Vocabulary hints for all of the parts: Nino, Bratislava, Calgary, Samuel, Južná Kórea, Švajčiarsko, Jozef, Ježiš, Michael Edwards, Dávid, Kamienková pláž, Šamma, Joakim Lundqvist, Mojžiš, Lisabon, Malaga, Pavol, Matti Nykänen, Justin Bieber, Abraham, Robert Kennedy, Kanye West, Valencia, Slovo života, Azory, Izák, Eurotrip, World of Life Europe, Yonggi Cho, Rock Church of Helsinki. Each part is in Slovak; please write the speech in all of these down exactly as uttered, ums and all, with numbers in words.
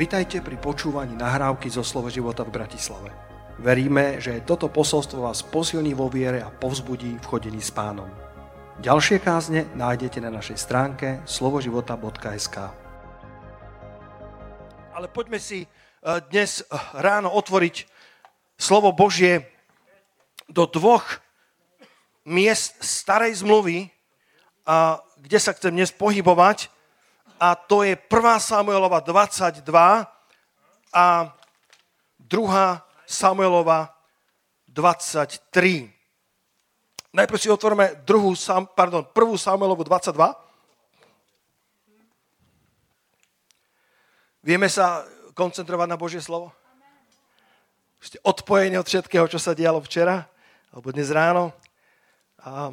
Vitajte pri počúvaní nahrávky zo Slovo života v Bratislave. Veríme, že toto posolstvo vás posilní vo viere a povzbudí v chodení s Pánom. Ďalšie kázne nájdete na našej stránke slovoživota bodka es ká. Ale poďme si dnes ráno otvoriť Slovo Božie do dvoch miest starej zmluvy, kde sa chcem dnes pohybovať. A to je prvá Samuelova dvadsaťdva a druhá Samuelova dvadsaťtri. Najprv si otvoríme druhú, pardon, prvú Samuelovu dvadsaťdva. Vieme sa koncentrovať na Božie slovo? Ste odpojení od všetkého, čo sa dialo včera, alebo dnes ráno. A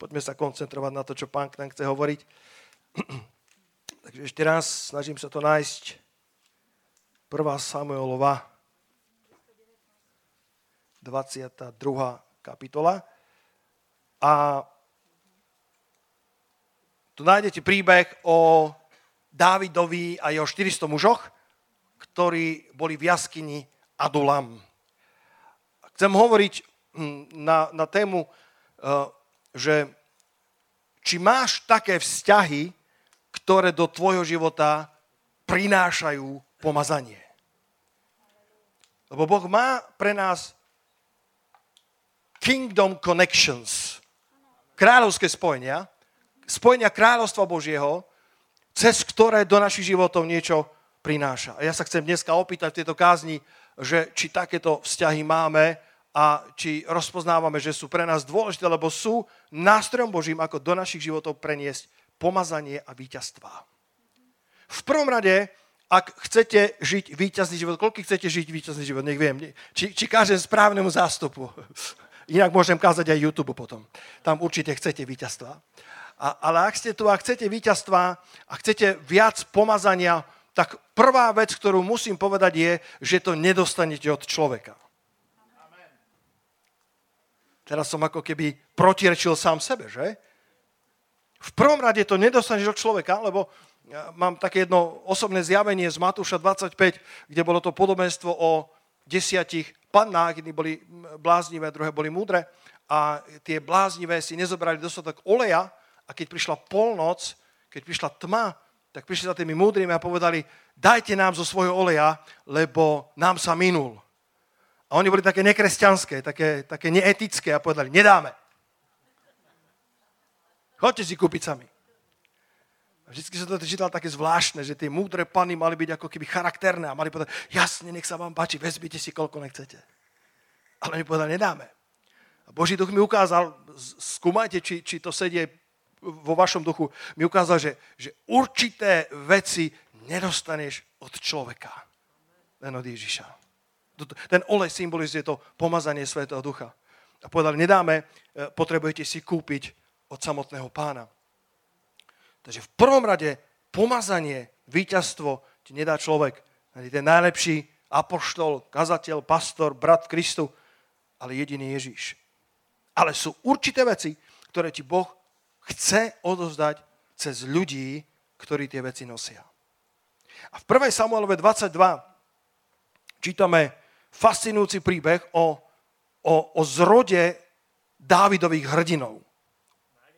poďme sa koncentrovať na to, čo Pán k nám chce hovoriť. Takže ešte raz, snažím sa to nájsť. prvá Samuelova dvadsiata druhá kapitola. A tu nájdete príbeh o Dávidovi a jeho štyristom mužoch, ktorí boli v jaskyni Adulam. Chcem hovoriť na, na tému, že či máš také vzťahy, ktoré do tvojho života prinášajú pomazanie. Lebo Boh má pre nás kingdom connections, kráľovské spojenia, spojenia kráľovstva Božieho, cez ktoré do našich životov niečo prináša. A ja sa chcem dneska opýtať v tejto kázni, že či takéto vzťahy máme a či rozpoznávame, že sú pre nás dôležité, lebo sú nástrojom Božím, ako do našich životov preniesť pomazanie a víťazstvá. V prvom rade, ak chcete žiť víťazný život, koľko chcete žiť víťazný život, nech viem, či, či kážem správnemu zástupu. Inak môžem kázať aj YouTube potom. Tam určite chcete víťazstvá. A, ale ak ste tu a chcete víťazstvá a chcete viac pomazania, tak prvá vec, ktorú musím povedať je, že to nedostanete od človeka. Amen. Teraz som ako keby protirečil sám sebe, že? V prvom rade to nedostaneš od človeka, lebo ja mám také jedno osobné zjavenie z Matúša dvadsaťpäť, kde bolo to podobenstvo o desiatich pannách, jedni boli bláznivé, druhé boli múdre a tie bláznivé si nezobrali dostatok oleja a keď prišla polnoc, keď prišla tma, tak prišli za tými múdrymi a povedali, dajte nám zo svojho oleja, lebo nám sa minul. A oni boli také nekresťanské, také, také neetické a povedali, nedáme. Choďte si kúpiť sami. Vždycky som to čítal také zvláštne, že tie múdre pany mali byť ako keby charakterné a mali povedať, jasne, nech sa vám páči, vezmite si, koľko nechcete. Ale oni povedali, nedáme. A Boží duch mi ukázal, skúmajte, či, či to sedie vo vašom duchu, mi ukázal, že, že určité veci nedostaneš od človeka, len od Ježiša. Ten olej symbolizuje to pomazanie Svätého Ducha. A povedali, nedáme, potrebujete si kúpiť od samotného Pána. Takže v prvom rade pomazanie, víťazstvo ti nedá človek. Ten najlepší apoštol, kazateľ, pastor, brat v Kristu, ale jediný Ježiš. Ale sú určité veci, ktoré ti Boh chce odovzdať cez ľudí, ktorí tie veci nosia. A v prvej Samuelove dvadsaťdva čítame fascinujúci príbeh o, o, o zrode Dávidových hrdinov.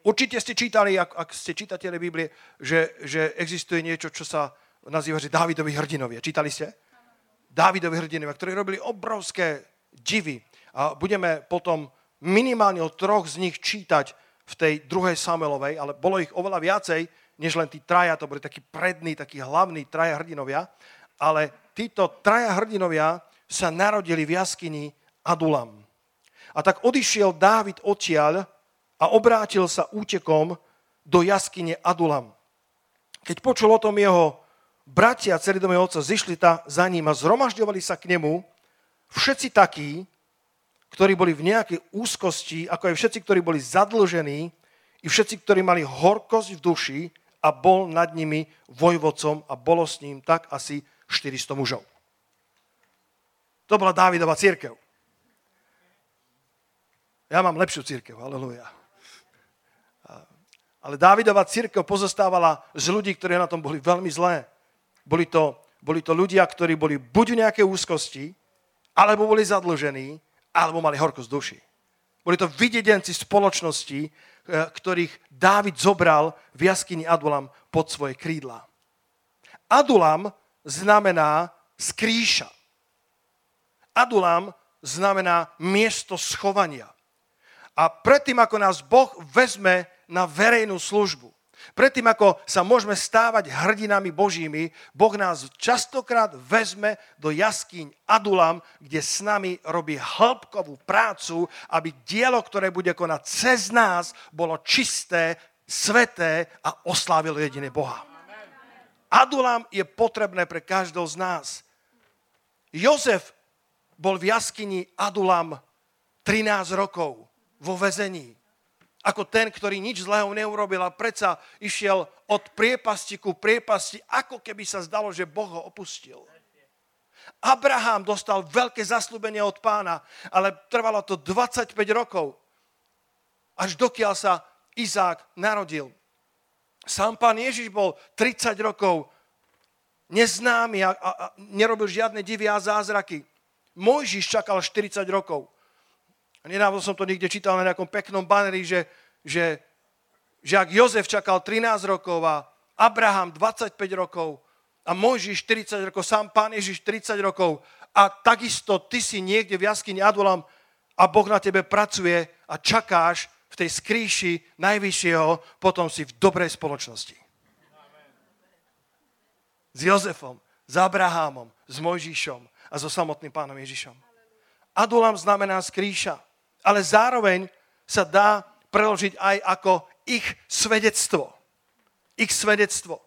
Určite ste čítali, ak, ak ste čítatelia Biblie, že, že existuje niečo, čo sa nazýva, že Dávidovi hrdinovia. Čítali ste? Dávidovi hrdinovia, ktorí robili obrovské divy. A budeme potom minimálne o troch z nich čítať v tej druhej Samuelovej, ale bolo ich oveľa viacej, než len tí traja, to boli takí prední, takí hlavní traja hrdinovia, ale títo traja hrdinovia sa narodili v jaskyni Adulam. A tak odišiel Dávid odtiaľ a obrátil sa útekom do jaskyne Adulam. Keď počul o tom jeho bratia, dcery do mojho otca, zišli ta za ním a zhromažďovali sa k nemu všetci takí, ktorí boli v nejakej úzkosti, ako aj všetci, ktorí boli zadlžení, i všetci, ktorí mali horkosť v duši a bol nad nimi vojvodcom a bolo s ním tak asi štyristo mužov. To bola Dávidova cirkev. Ja mám lepšiu cirkev, halelujá. Ale Dávidova cirkev pozostávala z ľudí, ktorí na tom boli veľmi zlé. Boli to Boli to ľudia, ktorí boli buď v nejakej úzkosti, alebo boli zadlžení, alebo mali horkosť duši. Boli to videdenci spoločnosti, ktorých Dávid zobral v jaskyni Adulam pod svoje krídla. Adulam znamená skrýša. Adulam znamená miesto schovania. A predtým, ako nás Boh vezme na verejnú službu, predtým, ako sa môžeme stávať hrdinami Božími, Boh nás častokrát vezme do jaskýň Adulam, kde s nami robí hĺbkovú prácu, aby dielo, ktoré bude konať cez nás, bolo čisté, sveté a oslávilo jedine Boha. Adulam je potrebné pre každého z nás. Jozef bol v jaskyni Adulam trinásť rokov vo väzení. Ako ten, ktorý nič zlého neurobil a predsa išiel od priepasti ku priepasti, ako keby sa zdalo, že Boh ho opustil. Abraham dostal veľké zasľúbenie od Pána, ale trvalo to dvadsaťpäť rokov, až dokiaľ sa Izák narodil. Sám Pán Ježiš bol tridsať rokov neznámy a, a, a nerobil žiadne divy a zázraky. Mojžiš čakal štyridsať rokov. A nedávno som to niekde čítal na nejakom peknom baneri, že, že, že ak Jozef čakal trinásť rokov a Abraham dvadsaťpäť rokov a Mojžiš štyridsať rokov, sám Pán Ježiš tridsať rokov a takisto ty si niekde v jaskyni Adulam a Boh na tebe pracuje a čakáš v tej skrýši najvyššieho, potom si v dobrej spoločnosti. Amen. S Jozefom, s Abrahamom, s Mojžišom a so samotným Pánom Ježišom. Adulam znamená skrýša. Ale zároveň sa dá preložiť aj ako ich svedectvo. Ich svedectvo.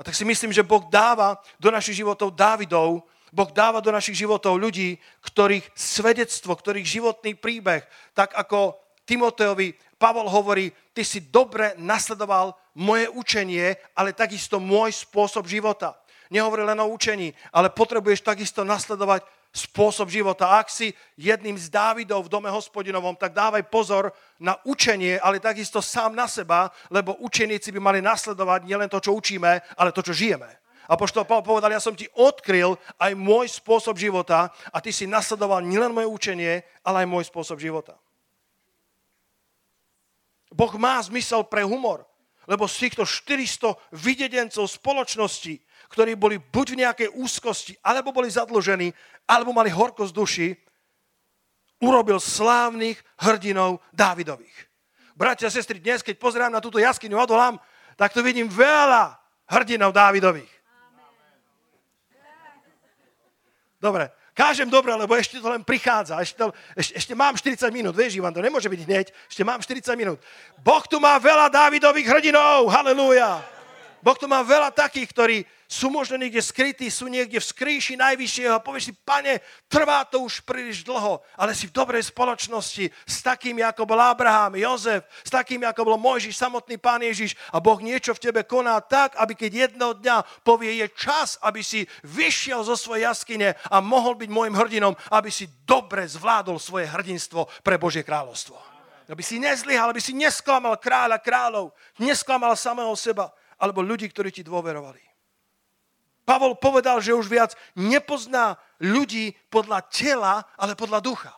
A tak si myslím, že Boh dáva do našich životov Dávidov, Boh dáva do našich životov ľudí, ktorých svedectvo, ktorých životný príbeh, tak ako Timotejovi Pavol hovorí, ty si dobre nasledoval moje učenie, ale takisto môj spôsob života. Nehovorí len o učení, ale potrebuješ takisto nasledovať spôsob života. Ak si jedným z Dávidov v dome hospodinovom, tak dávaj pozor na učenie, ale takisto sám na seba, lebo učeníci by mali nasledovať nielen to, čo učíme, ale to, čo žijeme. Apoštol Pavol povedal, ja som ti odkryl aj môj spôsob života a ty si nasledoval nielen moje učenie, ale aj môj spôsob života. Boh má zmysel pre humor, lebo z týchto štyristo videdencov spoločnosti, ktorí boli buď v nejakej úzkosti, alebo boli zadlžení, alebo mali horkosť duši, urobil slávnych hrdinov Dávidových. Bratia a sestry, dnes, keď pozerám na túto jaskyňu Adulam, tak tu vidím veľa hrdinov Dávidových. Dobre, kážem dobre, lebo ešte to len prichádza. Ešte, to, ešte, ešte mám štyridsať minút, vieš, Ivan, to nemôže byť hneď. Ešte mám štyridsať minút. Boh tu má veľa Dávidových hrdinov, halelúja. Boh tu má veľa takých, ktorí sú možno niekde skrytí, sú niekde v skrýši najvyššieho. Povieš si, Pane, trvá to už príliš dlho, ale si v dobrej spoločnosti s takým, ako bol Abraham, Jozef, s takým, ako bol Mojžiš, samotný Pán Ježiš a Boh niečo v tebe koná tak, aby keď jedného dňa povie, je čas, aby si vyšiel zo svojej jaskyne a mohol byť môjim hrdinom, aby si dobre zvládol svoje hrdinstvo pre Božie kráľovstvo. Aby si nezlyhal, aby si nesklamal kráľa kráľov, nesklamal samého seba, alebo ľudí, ktorí ti dôverovali. Pavol povedal, že už viac nepozná ľudí podľa tela, ale podľa ducha.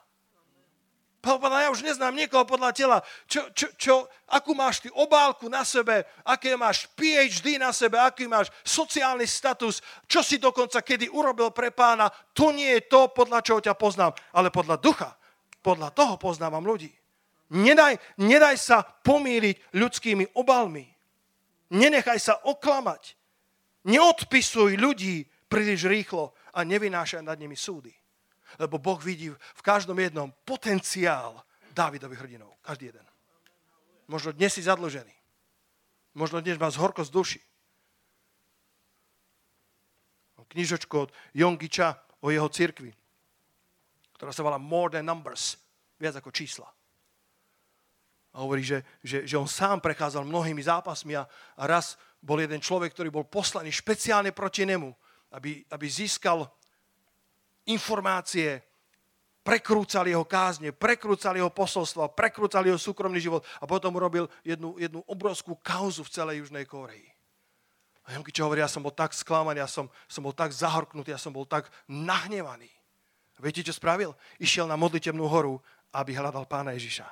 Pavol povedal, ja už neznám niekoho podľa tela. Čo, čo, čo, akú máš ty obálku na sebe, aké máš PhD na sebe, aký máš sociálny status, čo si dokonca kedy urobil pre Pána, to nie je to, podľa čoho ťa poznám, ale podľa ducha. Podľa toho poznávam ľudí. Nedaj, nedaj sa pomýliť ľudskými obalmi. Nenechaj sa oklamať. Neodpisuj ľudí príliš rýchlo a nevynášaj nad nimi súdy. Lebo Boh vidí v každom jednom potenciál Dávidových hrdinov. Každý jeden. Možno dnes si zadlžený. Možno dnes máš horkosť duši. Knižočku od Yonggi Cha o jeho cirkvi, ktorá sa volá More than Numbers. Viac ako čísla. A hovorí, že, že, že on sám prechádzal mnohými zápasmi a, a raz bol jeden človek, ktorý bol poslaný špeciálne proti nemu, aby, aby získal informácie, prekrúcal jeho kázne, prekrúcal jeho posolstva, prekrúcal jeho súkromný život a potom urobil jednu, jednu obrovskú kauzu v celej Južnej Kóreji. A Yonggi Cho hovorí, ja som bol tak sklamaný, ja som, som bol tak zahorknutý, ja som bol tak nahnevaný. Viete, čo spravil? Išiel na modlitebnú horu, aby hľadal Pána Ježiša.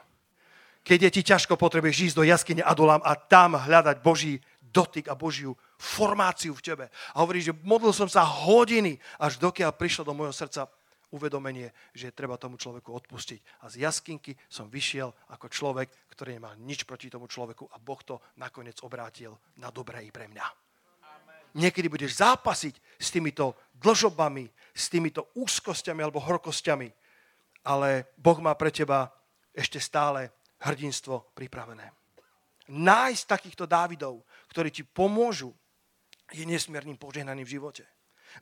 Keď je ti ťažko, potrebuješ ísť do jaskyne Adulam a tam hľadať Boží dotyk a Božiu formáciu v tebe. A hovorí, že modlil som sa hodiny, až dokiaľ prišlo do môjho srdca uvedomenie, že treba tomu človeku odpustiť. A z jaskinky som vyšiel ako človek, ktorý nemá nič proti tomu človeku a Boh to nakoniec obrátil na dobré i pre mňa. Niekedy budeš zápasiť s týmito dlžobami, s týmito úzkosťami alebo horkosťami, ale Boh má pre teba ešte stále hrdinstvo pripravené. Nájsť takýchto Dávidov, ktorí ti pomôžu, je nesmierným požehnaním v živote.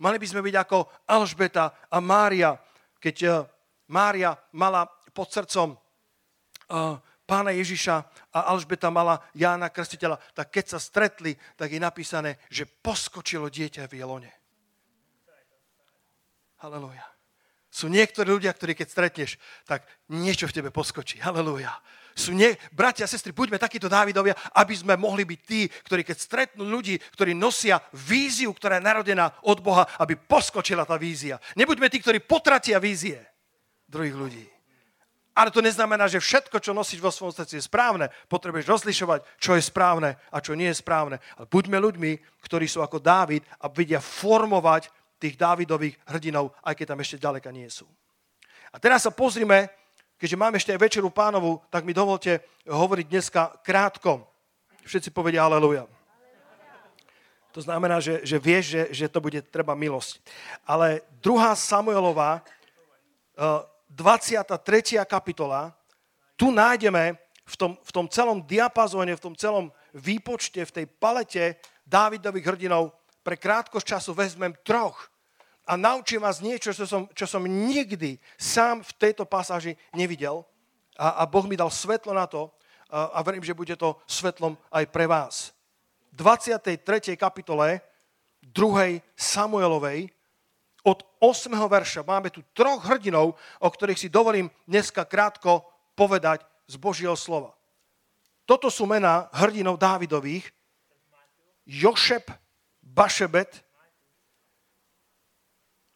Mali by sme byť ako Alžbeta a Mária, keď Mária mala pod srdcom Pána Ježiša a Alžbeta mala Jána Krstiteľa, tak keď sa stretli, tak je napísané, že poskočilo dieťa v jej lone. Halelúja. Sú niektorí ľudia, ktorí keď stretneš, tak niečo v tebe poskočí. Halelúja. Sú nie... Bratia a sestry, buďme takíto Dávidovia, aby sme mohli byť tí, ktorí keď stretnú ľudí, ktorí nosia víziu, ktorá je narodená od Boha, aby poskočila tá vízia. Nebuďme tí, ktorí potratia vízie druhých ľudí. Ale to neznamená, že všetko, čo nosíš vo svojom srdci, je správne. Potrebuješ rozlišovať, čo je správne a čo nie je správne. Ale buďme ľuďmi, ktorí sú ako Dávid a vedia formovať tých Dávidových hrdinov, aj keď tam ešte ďaleka nie sú. A teraz sa pozrime. Keďže máme ešte aj večeru Pánovu, tak mi dovolte hovoriť dneska krátko. Všetci povedia aleluja. To znamená, že, že vieš, že, že to bude treba milosť. Ale druhá Samuelová, dvadsiata tretia kapitola, tu nájdeme v tom, v tom celom diapazóne, v tom celom výpočte, v tej palete Dávidových hrdinov, pre krátkosť času vezmem troch. A naučím vás niečo, čo som, čo som nikdy sám v tejto pasáži nevidel. A, a Boh mi dal svetlo na to a, a verím, že bude to svetlom aj pre vás. V dvadsiatej tretej kapitole druhej Samuelovej od ôsmeho verša máme tu troch hrdinov, o ktorých si dovolím dneska krátko povedať z Božieho slova. Toto sú mená hrdinov Dávidových. Jošeb Baššebet,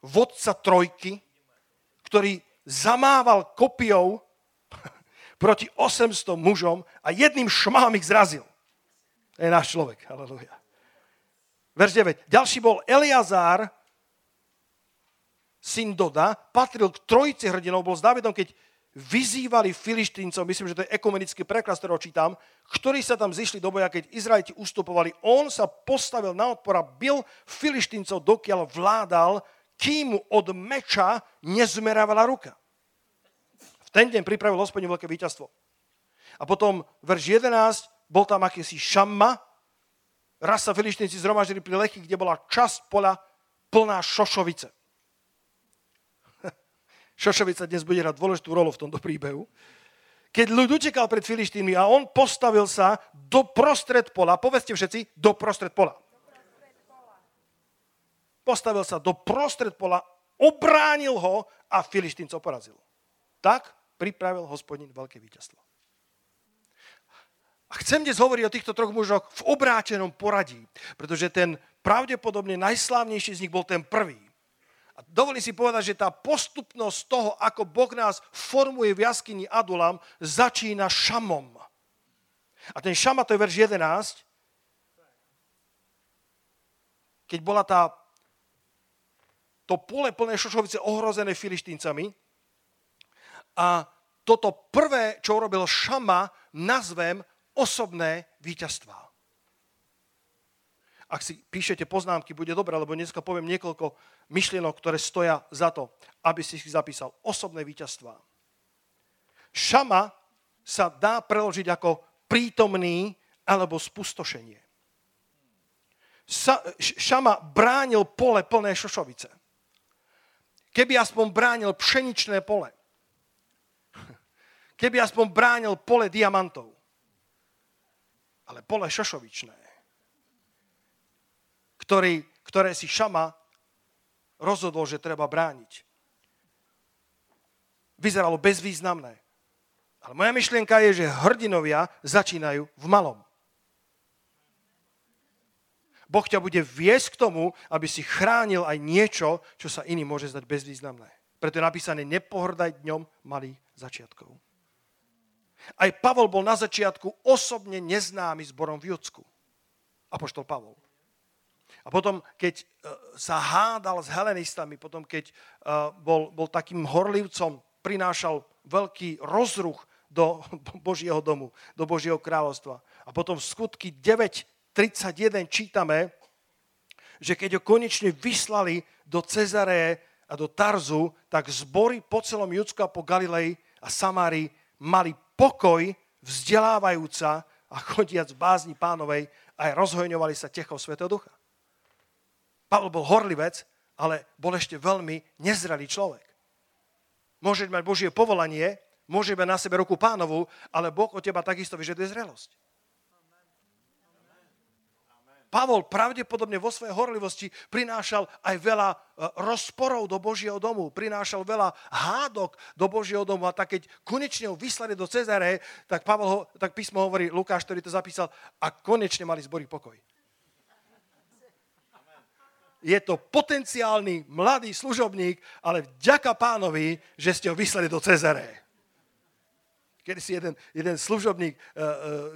vodca trojky, ktorý zamával kopiou proti osemsto mužom a jedným šmám ich zrazil. To je náš človek, halelúja. Verš deviaty. Ďalší bol Eliazár, syn Doda, patril k trojici hrdinov, bol s Dávidom, keď vyzývali Filištíncov, myslím, že to je ekumenický preklad, ktorý čítam, ktorí sa tam zišli do boja, keď Izraeliti ustupovali. On sa postavil na odpor a bil Filištíncov, dokiaľ vládal, kým mu od meča nezmeravala ruka. V ten deň pripravil Hospodin veľké víťazstvo. A potom verš jedenásty, bol tam akýsi Šamma. Raz sa Filištínci zhromaždili pri Lechi, kde bola časť pola plná šošovice. Šošovica dnes bude hrať dôležitú rolu v tomto príbehu. Keď ľud utekal pred Filištínmi a on postavil sa do prostred pola, povedzte všetci, do prostred pola. Postavil sa do prostred pola, obránil ho a Filištíncov porazil. Tak pripravil Hospodin veľké víťazstvo. A chcem dnes hovoriť o týchto troch mužoch v obrátenom poradí, pretože ten pravdepodobne najslávnejší z nich bol ten prvý. A dovolím si povedať, že tá postupnosť toho, ako Boh nás formuje v jaskyni Adulam, začína Šamom. A ten Šama, to je verš jedenásty, keď bola tá to pole plné šošovice ohrozené Filištíncami. A toto prvé, čo urobil Šama, nazvem osobné víťazstvá. Ak si píšete poznámky, bude dobré, lebo dneska poviem niekoľko myšlienok, ktoré stoja za to, aby si ich zapísal. Osobné víťazstvá. Šama sa dá preložiť ako prítomný alebo spustošenie. Šama bránil pole plné šošovice. Keby aspoň bránil pšeničné pole. Keby aspoň bránil pole diamantov. Ale pole šošovičné, ktorý, ktoré si Šama rozhodol, že treba brániť. Vyzeralo bezvýznamné. Ale moja myšlienka je, že hrdinovia začínajú v malom. Boh ťa bude viesť k tomu, aby si chránil aj niečo, čo sa iným môže zdať bezvýznamné. Preto je napísané, nepohrdaj dňom malých začiatkov. Aj Pavol bol na začiatku osobne neznámy zborom v Júdsku. Apoštol Pavol. A potom, keď sa hádal s helenistami, potom, keď bol, bol takým horlivcom, prinášal veľký rozruch do Božieho domu, do Božieho kráľovstva. A potom v skutky deväť tridsaťjeden čítame, že keď ho konečne vyslali do Cezareje a do Tarzu, tak zbory po celom Júdsku a po Galilei a Samárii mali pokoj vzdelávajúca a chodiac v bázni Pánovej a rozhojňovali sa techou Svätého Ducha. Pavol bol horlivec, ale bol ešte veľmi nezrelý človek. Môže mať Božie povolanie, môže mať na sebe ruku Pánovu, ale Boh od teba takisto vyžaduje zrelosť. Pavol pravdepodobne vo svojej horlivosti prinášal aj veľa rozporov do Božieho domu, prinášal veľa hádok do Božieho domu a tak keď konečne ho vyslali do Cezareje, tak, Pavol ho, tak písmo hovorí, Lukáš, ktorý to zapísal, a konečne mali zbory pokoj. Je to potenciálny mladý služobník, ale vďaka Pánovi, že ste ho vyslali do Cezareje. Kedy si jeden, jeden služobník,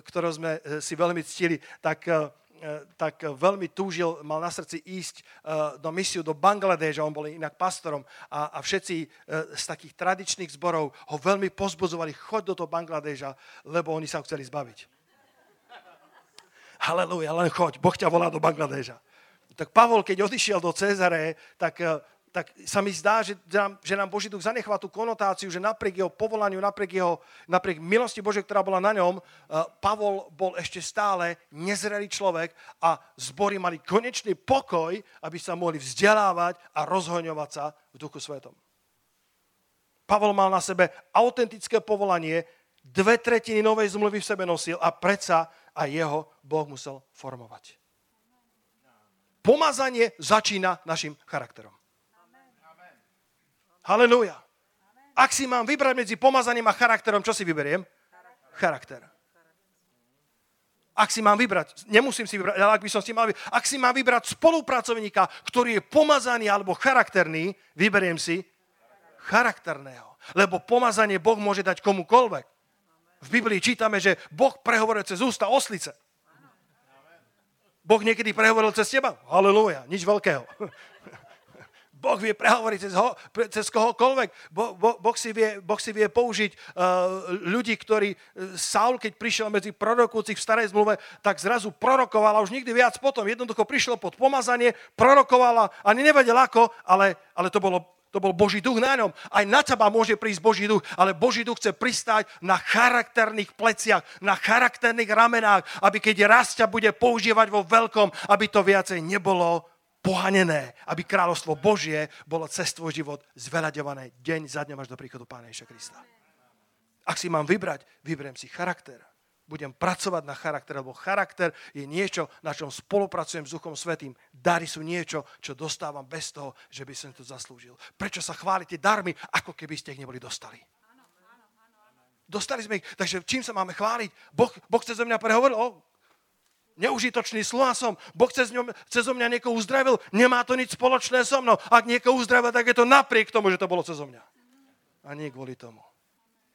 ktorého sme si veľmi ctili, tak... tak veľmi túžil, mal na srdci ísť do misiu do Bangladéža, on bol inak pastorom a, a všetci z takých tradičných zborov ho veľmi pozbudzovali, choď do toho Bangladéža, lebo oni sa ho chceli zbaviť. Halelúja, len choď, Boh ťa volá do Bangladéža. Tak Pavol, keď odišiel do Cezareje, tak, tak sa mi zdá, že nám, že nám Boží duch zanechval tú konotáciu, že napriek jeho povolaniu, napriek, jeho, napriek milosti Božej, ktorá bola na ňom, Pavol bol ešte stále nezrelý človek a zbory mali konečný pokoj, aby sa mohli vzdelávať a rozhoňovať sa v Duchu Svätom. Pavol mal na sebe autentické povolanie, dve tretiny novej zmluvy v sebe nosil a predsa aj jeho Boh musel formovať. Pomazanie začína našim charakterom. Amen. Halelúja. Amen. Ak si mám vybrať medzi pomazaním a charakterom, čo si vyberiem? Charakter. Charakter. Ak si mám vybrať, nemusím si vybrať, ale ak by som si mal vybrať, ak si mám vybrať spolupracovníka, ktorý je pomazaný alebo charakterný, vyberiem si charakterného. Lebo pomazanie Boh môže dať komukoľvek. V Biblii čítame, že Boh prehovoril cez ústa oslice. Boh niekedy prehovoril cez teba? Halelúja, nič veľkého. Boh vie prehovoriť cez, ho, cez kohokoľvek. Bo, bo, boh, si vie, boh si vie použiť uh, ľudí, ktorí... Saul, keď prišiel medzi prorokúcich v starej zmluve, tak zrazu prorokoval a už nikdy viac potom. Jednoducho prišlo pod pomazanie, prorokovala, ani nevedel ako, ale, ale to, bolo, to bol Boží duch na ňom. Aj na teba môže prísť Boží duch, ale Boží duch chce pristáť na charakterných pleciach, na charakterných ramenách, aby keď raz ťa bude používať vo veľkom, aby to viacej nebolo pohanené, aby kráľovstvo Božie bolo cez tvoj život zveľaďované deň za dňom až do príchodu Pána Ježiša Krista. Ak si mám vybrať, vyberiem si charakter. Budem pracovať na charakter, lebo charakter je niečo, na čom spolupracujem s Duchom Svätým. Dary sú niečo, čo dostávam bez toho, že by som to zaslúžil. Prečo sa chválite darmi, ako keby ste ich neboli dostali? Dostali sme ich, takže čím sa máme chváliť? Boh, boh chce zo mňa prehovoril o... Neužitočný sluha som. Boh cez, ňom, cez mňa niekoho uzdravil. Nemá to nič spoločné so mnou. Ak niekoho uzdravil, tak je to napriek tomu, že to bolo cez mňa. A nie kvôli tomu.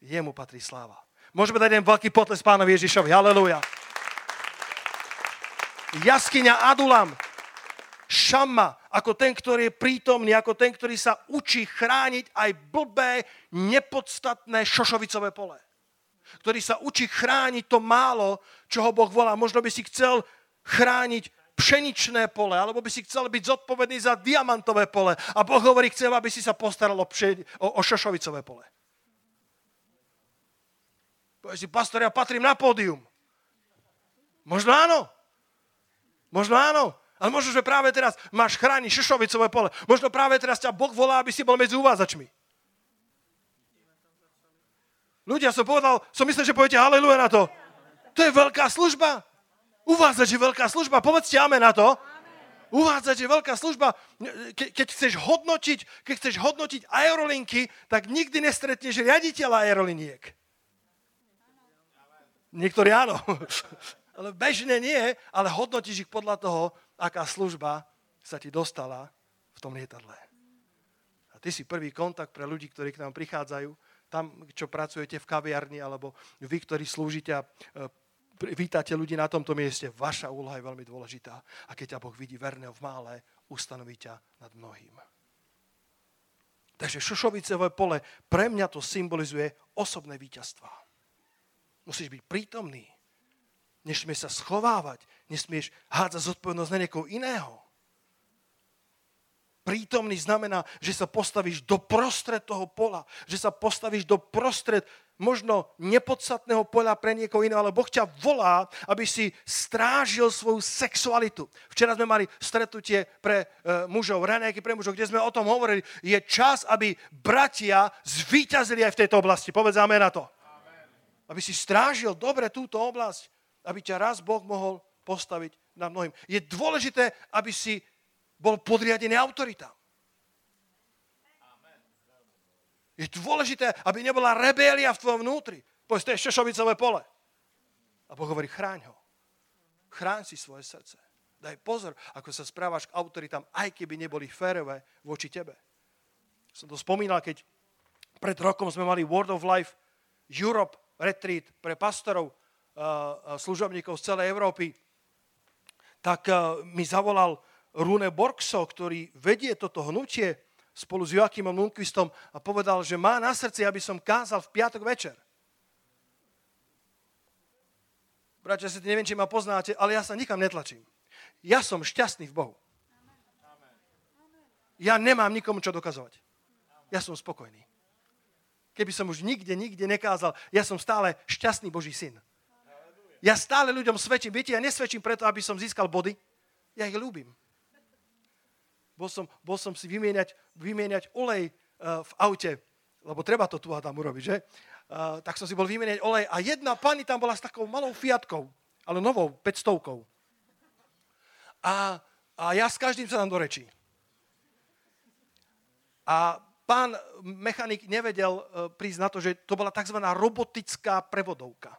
Jemu patrí sláva. Môžeme dať jeden veľký potles Pánovi Ježišovi. Halelúja. Jaskyňa Adulam. Šamma. Ako ten, ktorý je prítomný. Ako ten, ktorý sa učí chrániť aj blbé, nepodstatné šošovicové pole. Ktorý sa učí chrániť to málo, čo ho Boh volá. Možno by si chcel chrániť pšeničné pole, alebo by si chcel byť zodpovedný za diamantové pole. A Boh hovorí, chcem, aby si sa postaral o, pšen- o-, o šošovicové pole. Povieš si, pastor, ja patrím na pódium. Možno áno. Možno áno. Ale možno, že práve teraz máš chrániť šošovicové pole. Možno práve teraz ťa Boh volá, aby si bol medzi uvádzačmi. Ľudia, som povedal, som myslel, že poviete halleluja na to. To je veľká služba. Uvádzať je veľká služba. Povedzte amen na to. Uvádzať je veľká služba. Ke, keď chceš hodnotiť, keď chceš hodnotiť aerolinky, tak nikdy nestretneš riaditeľa aeroliniek. Niektorí áno. Ale bežne nie, ale hodnotíš ich podľa toho, aká služba sa ti dostala v tom lietadle. A ty si prvý kontakt pre ľudí, ktorí k nám prichádzajú, tam, čo pracujete v kaviarni, alebo vy, ktorí slúžite a vítate ľudí na tomto mieste. Vaša úloha je veľmi dôležitá. A keď ťa Boh vidí verného v mále, ustanoví ťa nad mnohým. Takže šošovicové pole pre mňa to symbolizuje osobné víťazstvá. Musíš byť prítomný. Nesmieš sa schovávať. Nesmieš hádzať zodpovednosť na niekoho iného. Prítomný znamená, že sa postavíš do prostred toho pola. Že sa postavíš do prostred možno nepodstatného pola pre niekoho iného, ale Boh ťa volá, aby si strážil svoju sexualitu. Včera sme mali stretnutie pre e, mužov, raňajky pre mužov, kde sme o tom hovorili. Je čas, aby bratia zvíťazili aj v tejto oblasti. Povedz amen na to. Amen. Aby si strážil dobre túto oblasť, aby ťa raz Boh mohol postaviť nad mnohým. Je dôležité, aby si bol podriadený autoritám. Je dôležité, aby nebola rebélia v tvojom vnútri. Povedz, to je šošovicové pole. A Boh hovorí, chráň ho. Chráň si svoje srdce. Daj pozor, ako sa správaš k autoritám, aj keby neboli férové voči tebe. Som to spomínal, keď pred rokom sme mali World of Life Europe retreat pre pastorov, služobníkov z celej Európy. Tak mi zavolal Rune Borgso, ktorý vedie toto hnutie spolu s Joakimom Lundqvistom a povedal, že má na srdci, aby som kázal v piatok večer. Bratia, si neviem, či ma poznáte, ale ja sa nikam netlačím. Ja som šťastný v Bohu. Ja nemám nikomu čo dokazovať. Ja som spokojný. Keby som už nikde, nikde nekázal, ja som stále šťastný Boží syn. Ja stále ľuďom svedčím. Viete, ja nesvedčím preto, aby som získal body. Ja ich ľúbim. Bol som, bol som si vymieňať, vymieňať olej uh, v aute, lebo treba to tu a tam urobiť, že? Uh, tak som si bol vymieňať olej a jedna pani tam bola s takou malou Fiatkou, ale novou, päťstovkou. A, a ja s každým sa tam do rečí. A pán mechanik nevedel uh, prísť na to, že to bola tzv. Robotická prevodovka.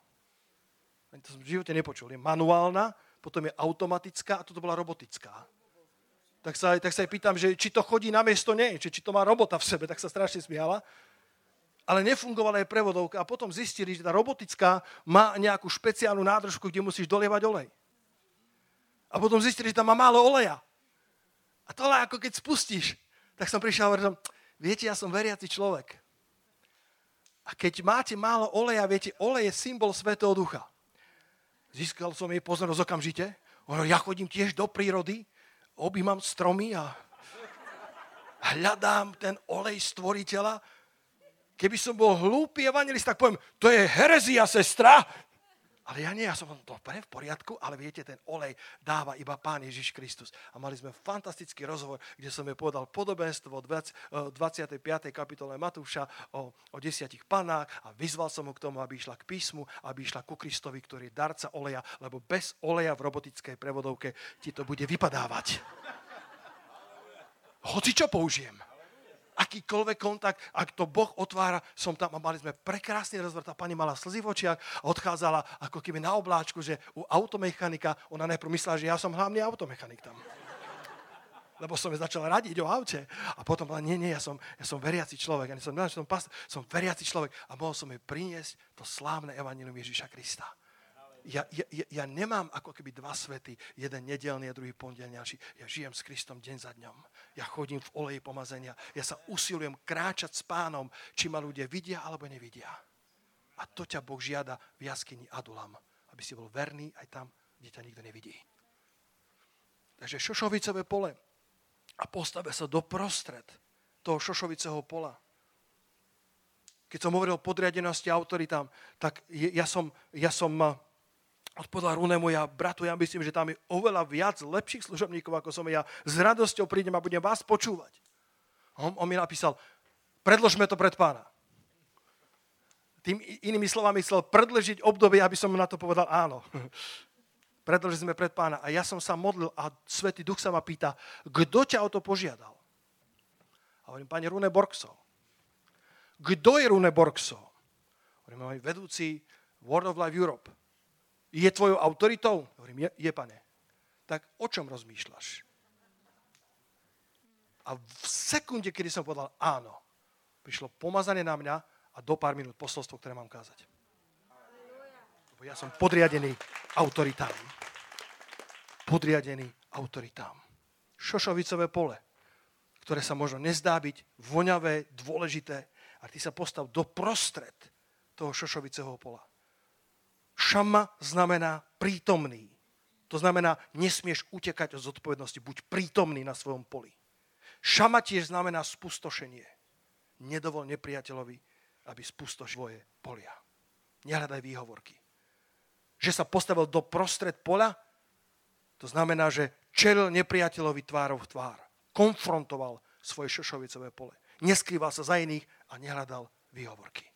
Ani to som v živote nepočul. Je manuálna, potom je automatická a toto bola robotická. Tak sa, tak sa jej pýtam, že či to chodí na miesto, nie, či, či to má robota v sebe, tak sa strašne smiala. Ale nefungovala jej prevodovka a potom zistili, že tá robotická má nejakú špeciálnu nádržku, kde musíš dolievať olej. A potom zistili, že tam má málo oleja. A to ale ako keď spustíš, tak som prišiel a hovoril, viete, ja som veriaci človek. A keď máte málo oleja, viete, olej je symbol Svätého Ducha. Získal som jej pozornosť okamžite. Ono, ja chodím tiež do prírody, objímam stromy a hľadám ten olej stvoriteľa. Keby som bol hlúpy evangelista, tak poviem, to je herezia, sestra. Ale ja nie, ja som to pre v poriadku, ale viete, ten olej dáva iba Pán Ježiš Kristus. A mali sme fantastický rozhovor, kde som jej povedal podobenstvo v dvadsiatej piatej kapitole Matúša o, o desiatich panách a vyzval som ho k tomu, aby išla k písmu, aby išla ku Kristovi, ktorý je darca oleja, lebo bez oleja v robotickej prevodovke ti to bude vypadávať. Hoci čo použijem. Akýkoľvek kontakt, ak to Boh otvára, som tam a mali sme prekrásny rozhovor. Tá pani mala slzy v očiach a odchádzala ako keby na obláčku, že u automechanika ona najprv myslela, že ja som hlavný automechanik tam. Lebo som je začal radiť o aute a potom bola, nie, nie, ja som, ja som veriaci človek, ja som, ja som, pastor, som veriaci človek a mohol som jej priniesť to slávne evanjelium Ježiša Krista. Ja, ja, ja nemám ako keby dva svety, jeden nedelný a druhý pondelňajší. Ja žijem s Kristom deň za dňom. Ja chodím v oleji pomazania. Ja sa usilujem kráčať s Pánom, či ma ľudia vidia alebo nevidia. A to ťa Boh žiada v jaskyni Adulam, aby si bol verný aj tam, kde ťa nikto nevidí. Takže šošovicové pole a postavia sa doprostred toho šošovicého pola. Keď som hovoril o podriadenosti autoritám, tak ja som... Ja som odpovedal Runemu, ja bratu, ja myslím, že tam je oveľa viac lepších služobníkov, ako som ja. S radosťou prídem a budem vás počúvať. On, on mi napísal, predložme to pred Pána. Tým inými slovami chcel predlžiť obdobie, aby som na to povedal áno. Predložili sme pred Pána. A ja som sa modlil a Svätý Duch sa ma pýta, kto ťa o to požiadal? A hovorím, Pane Rune Borgso. Kto je Rune Borgso? Hovorím, môj vedúci World of Life Europe. Je tvojou autoritou? Hovorím, je, je pane. tak o čom rozmýšľaš? A v sekunde, kedy som povedal áno, prišlo pomazanie na mňa a do pár minút posolstvo, ktoré mám kázať. Lebo ja som podriadený autoritám. Podriadený autoritám. Šošovicové pole, ktoré sa možno nezdá byť voňavé, dôležité, a ty sa postav do prostred toho šošovicého pola. Šamma znamená prítomný. To znamená, nesmieš utekať od zodpovednosti, buď prítomný na svojom poli. Šamma tiež znamená spustošenie. Nedovol nepriateľovi, aby spustošil tvoje polia. Nehľadaj výhovorky. Že sa postavil do prostred pola, to znamená, že čelil nepriateľovi tvárou v tvár. Konfrontoval svoje šošovicové pole. Neskrýval sa za iných a nehľadal výhovorky.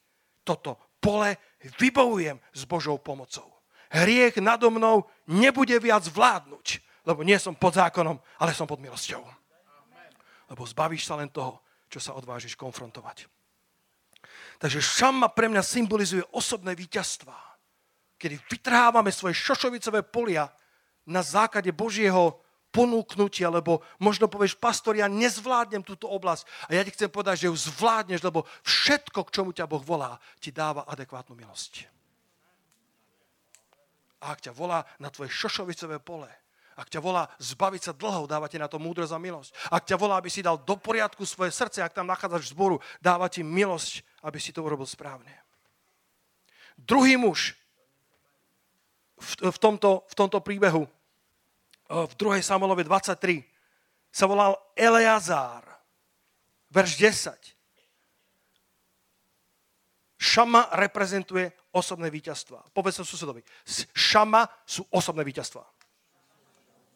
Toto pole vybojujem s Božou pomocou. Hriech nado mnou nebude viac vládnuť, lebo nie som pod zákonom, ale som pod milosťou. Lebo zbavíš sa len toho, čo sa odvážiš konfrontovať. Takže šamma pre mňa symbolizuje osobné víťazstvá, kedy vytrhávame svoje šošovicové polia na základe Božieho ponúknutia, lebo možno povieš, pastor, ja nezvládnem túto oblasť, a ja ti chcem povedať, že ju zvládneš, lebo všetko, k čomu ťa Boh volá, ti dáva adekvátnu milosť. A ak ťa volá na tvoje šošovicové pole, ak ťa volá zbaviť sa dlhov, dáva ti na to múdrosť a milosť. Ak ťa volá, aby si dal do poriadku svoje srdce, ak tam nachádzaš v zboru, dáva ti milosť, aby si to urobil správne. Druhý muž v, v, tomto, v tomto príbehu v druhej. Samuelovej dvadsaťtri sa volal Eliazár. Verš desať. Šamma reprezentuje osobné víťazstvá. Povedz sa susedovi. Šamma sú osobné víťazstvá.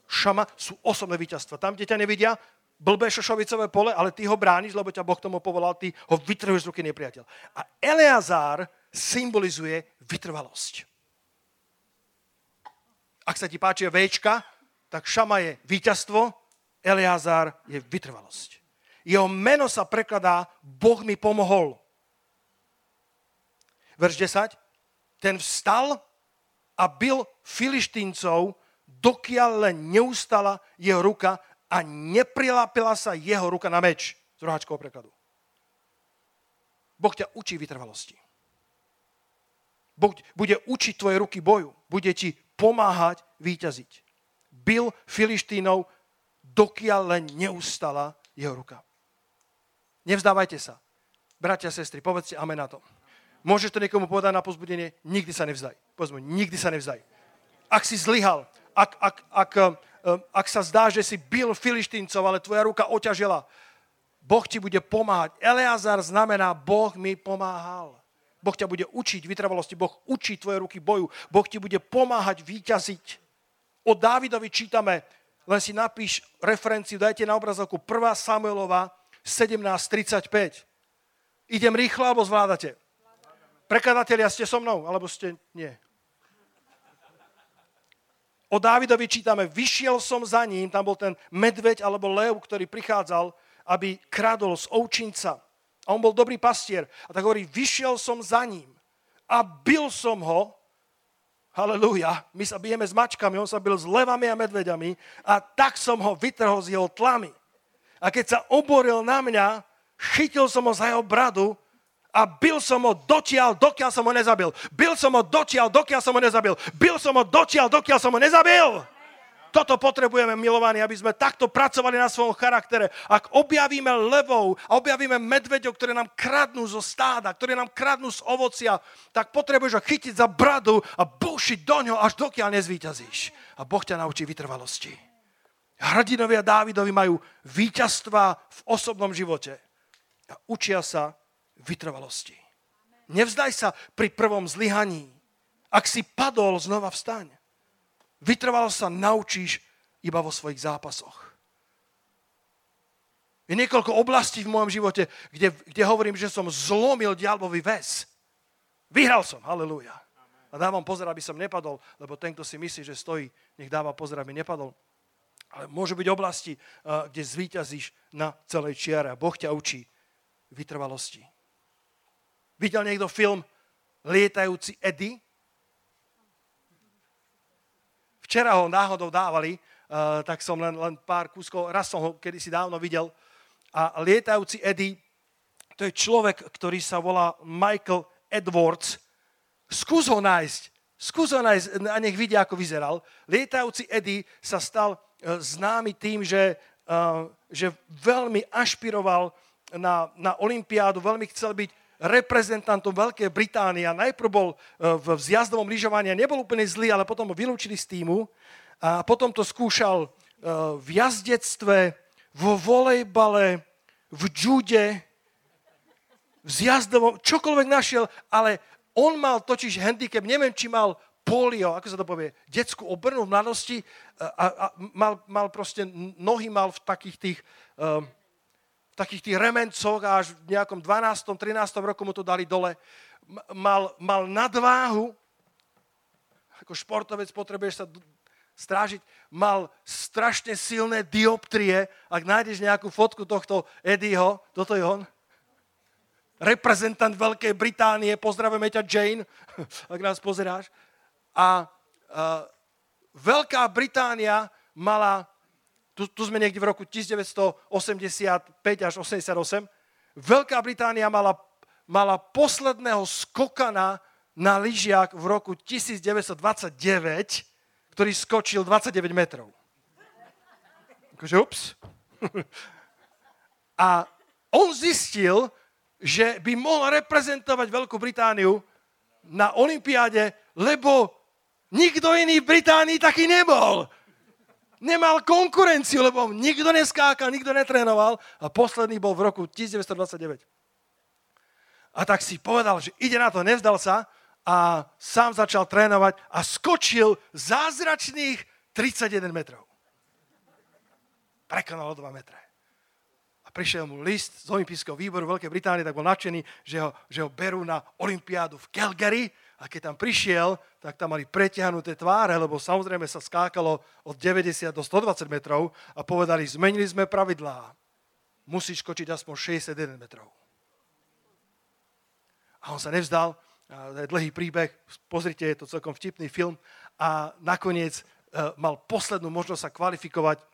Šamma sú osobné víťazstvá. Tam, kde ťa nevidia, blbé šošovicové pole, ale ty ho brániš, lebo ťa Boh tomu povolal, ty ho vytrhuješ z ruky nepriateľ. A Eliazár symbolizuje vytrvalosť. Ak sa ti páčia Včka, tak Šamma je víťazstvo, Eliazár je vytrvalosť. Jeho meno sa prekladá Boh mi pomohol. Verš desať. Ten vstal a bil Filištíncov, dokiaľ len neustala jeho ruka a neprilápila sa jeho ruka na meč. Z roháčkového prekladu. Boh ťa učí vytrvalosti. Boh bude učiť tvoje ruky boju. Bude ti pomáhať víťaziť. Bil Filištínov, dokiaľ len neustala jeho ruka. Nevzdávajte sa. Bratia a sestry, povedzte amen na to. Môžeš to niekomu povedať na povzbudenie? Nikdy sa nevzdaj. Povedz mu, nikdy sa nevzdaj. Ak si zlyhal, ak, ak, ak, ak sa zdá, že si bil Filištíncov, ale tvoja ruka oťažila, Boh ti bude pomáhať. Eleazar znamená, Boh mi pomáhal. Boh ťa bude učiť vytrvalosti, Boh učí tvoje ruky boju, Boh ti bude pomáhať víťaziť. O Dávidovi čítame, len si napíš referenciu, dajte na obrazovku prvá. Samuelova sedemnásť tridsaťpäť. Idem rýchlo, alebo zvládate? Prekladatelia, ste so mnou, alebo ste nie. O Dávidovi čítame, vyšiel som za ním, tam bol ten medveď alebo lev, ktorý prichádzal, aby kradol z ovčinca. A on bol dobrý pastier. A tak hovorí, vyšiel som za ním a bil som ho. Halelúja, my sa bijeme s mačkami, on sa bil s levami a medveďami a tak som ho vytrhol z jeho tlamy. A keď sa oboril na mňa, chytil som ho za jeho bradu a bil som ho dotiaľ, dokiaľ som ho nezabil. Bil som ho dotiaľ, dokiaľ som ho nezabil. Bil som ho dotiaľ, dokiaľ som ho nezabil. Toto potrebujeme, milovaní, aby sme takto pracovali na svojom charaktere. Ak objavíme levov a objavíme medveďov, ktoré nám kradnú zo stáda, ktoré nám kradnú z ovocia, tak potrebuješ ho chytiť za bradu a búšiť do ňoho, až dokiaľ nezvíťazíš. A Boh ťa naučí vytrvalosti. Hrdinovia Dávidovi majú víťazstvá v osobnom živote. A učia sa vytrvalosti. Nevzdaj sa pri prvom zlyhaní. Ak si padol, znova vstaň. Vytrvalo sa naučíš iba vo svojich zápasoch. Je niekoľko oblastí v mojom živote, kde, kde hovorím, že som zlomil diablový väz. Vyhral som, halelúja. A dávam pozor, aby som nepadol, lebo ten, kto si myslí, že stojí, nech dáva pozor, aby nepadol. Ale môžu byť oblasti, kde zvíťazíš na celej čiare. A Boh ťa učí vytrvalosti. Videl niekto film Lietajúci Eddie? V Včera ho náhodou dávali, uh, tak som len, len pár kúskov, raz som ho kedysi dávno videl. A lietajúci Eddie, to je človek, ktorý sa volá Michael Edwards. Skús ho nájsť, skús ho nájsť a nech vidia, ako vyzeral. Lietajúci Eddie sa stal uh, známy tým, že, uh, že veľmi ašpiroval na, na olympiádu, veľmi chcel byť reprezentantom Veľkej Británie. Najprv bol v zjazdovom lyžovaní, nebol úplne zlý, ale potom ho vylúčili z týmu. A potom to skúšal v jazdectve, vo volejbale, v džude, v zjazdovom, čokoľvek našiel, ale on mal totiž handicap, neviem, či mal polio, ako sa to povie, detskú obrnu v mladosti a, a mal, mal proste, nohy mal v takých tých... Um, takých tých remencoch a až v nejakom dvanástom, trinástom roku mu to dali dole. Mal, mal nadváhu, ako športovec potrebuješ sa strážiť, mal strašne silné dioptrie. Ak nájdeš nejakú fotku tohto Eddieho, toto je on, reprezentant Veľkej Británie, pozdravujeme ťa Jane, ak nás pozeráš. A, a Veľká Británia mala... Tu, tu sme niekde v roku devätnásť osemdesiatpäť až osemdesiatosem. Veľká Británia mala, mala posledného skokana na lyžiach v roku devätnásť dvadsaťdeväť, ktorý skočil dvadsaťdeväť metrov. Akože ups. A on zistil, že by mohol reprezentovať Veľkú Britániu na olympiáde, lebo nikto iný v Británii taký nebol. Nemal konkurenciu, lebo nikto neskákal, nikto netrénoval a posledný bol v roku devätnásť dvadsaťdeväť. A tak si povedal, že ide na to, nevzdal sa a sám začal trénovať a skočil zázračných tridsaťjeden metrov. Prekonal o dva metre. A prišiel mu list z olympijského výboru Veľkej Británie, tak bol nadšený, že ho, že ho berú na olympiádu v Calgary. A keď tam prišiel, tak tam mali pretiahnuté tváre, lebo samozrejme sa skákalo od deväťdesiat do stodvadsať metrov a povedali, zmenili sme pravidlá. Musíš skočiť aspoň šesťdesiatjeden metrov. A on sa nevzdal. To je dlhý príbeh. Pozrite, je to celkom vtipný film. A nakoniec mal poslednú možnosť sa kvalifikovať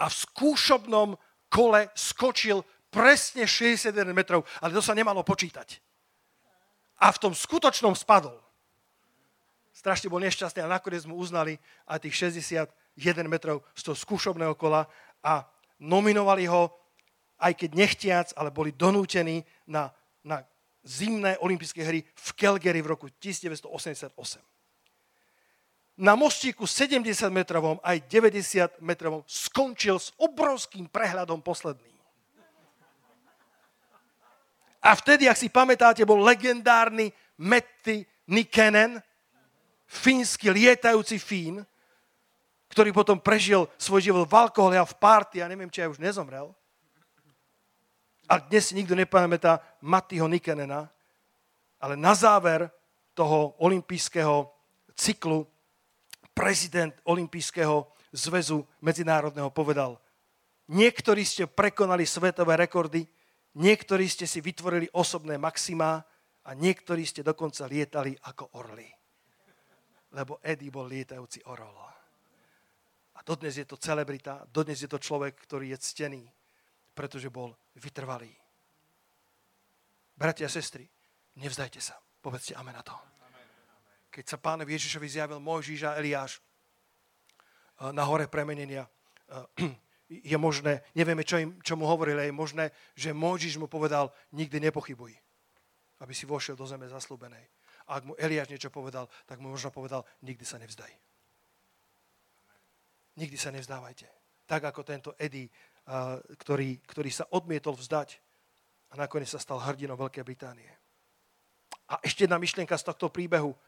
a v skúšobnom kole skočil presne šesťdesiatjeden metrov. Ale to sa nemalo počítať. A v tom skutočnom spadol. Strašne bol nešťastný a nakoniec mu uznali aj tých šesťdesiatjeden metrov z toho skúšobného kola a nominovali ho, aj keď nechtiac, ale boli donútení na, na zimné olympijské hry v Calgary v roku devätnásť osemdesiatosem. Na mostíku sedemdesiatmetrovom aj deväťdesiatmetrovom skončil s obrovským prehľadom posledný. A vtedy, ak si pamätáte, bol legendárny Matti Nykänen, fínsky lietajúci Fín, ktorý potom prežil svoj život v alkohole a v party, ja neviem, či aj už nezomrel. A dnes si nikto nepamätá Mattiho Nykanena, ale na záver toho olympijského cyklu prezident Olympijského zväzu medzinárodného povedal, niektorí ste prekonali svetové rekordy, niektorí ste si vytvorili osobné maximá a niektorí ste dokonca lietali ako orly. Lebo Eddie bol lietajúci orol. A dodnes je to celebrita, dodnes je to človek, ktorý je ctený, pretože bol vytrvalý. Bratia a sestry, nevzdajte sa. Povedzte amen na to. Keď sa pánovi Ježišovi zjavil Mojžiš a Eliáš na hore premenenia, je možné, nevieme, čo, im, čo mu hovoril, je možné, že Mojžiš mu povedal, nikdy nepochybuj, aby si vošiel do zeme zasľúbenej. A ak mu Eliáš niečo povedal, tak mu možno povedal, nikdy sa nevzdaj. Nikdy sa nevzdávajte. Tak ako tento Eddie, ktorý, ktorý sa odmietol vzdať a nakoniec sa stal hrdinom Veľkej Británie. A ešte jedna myšlienka z tohto príbehu.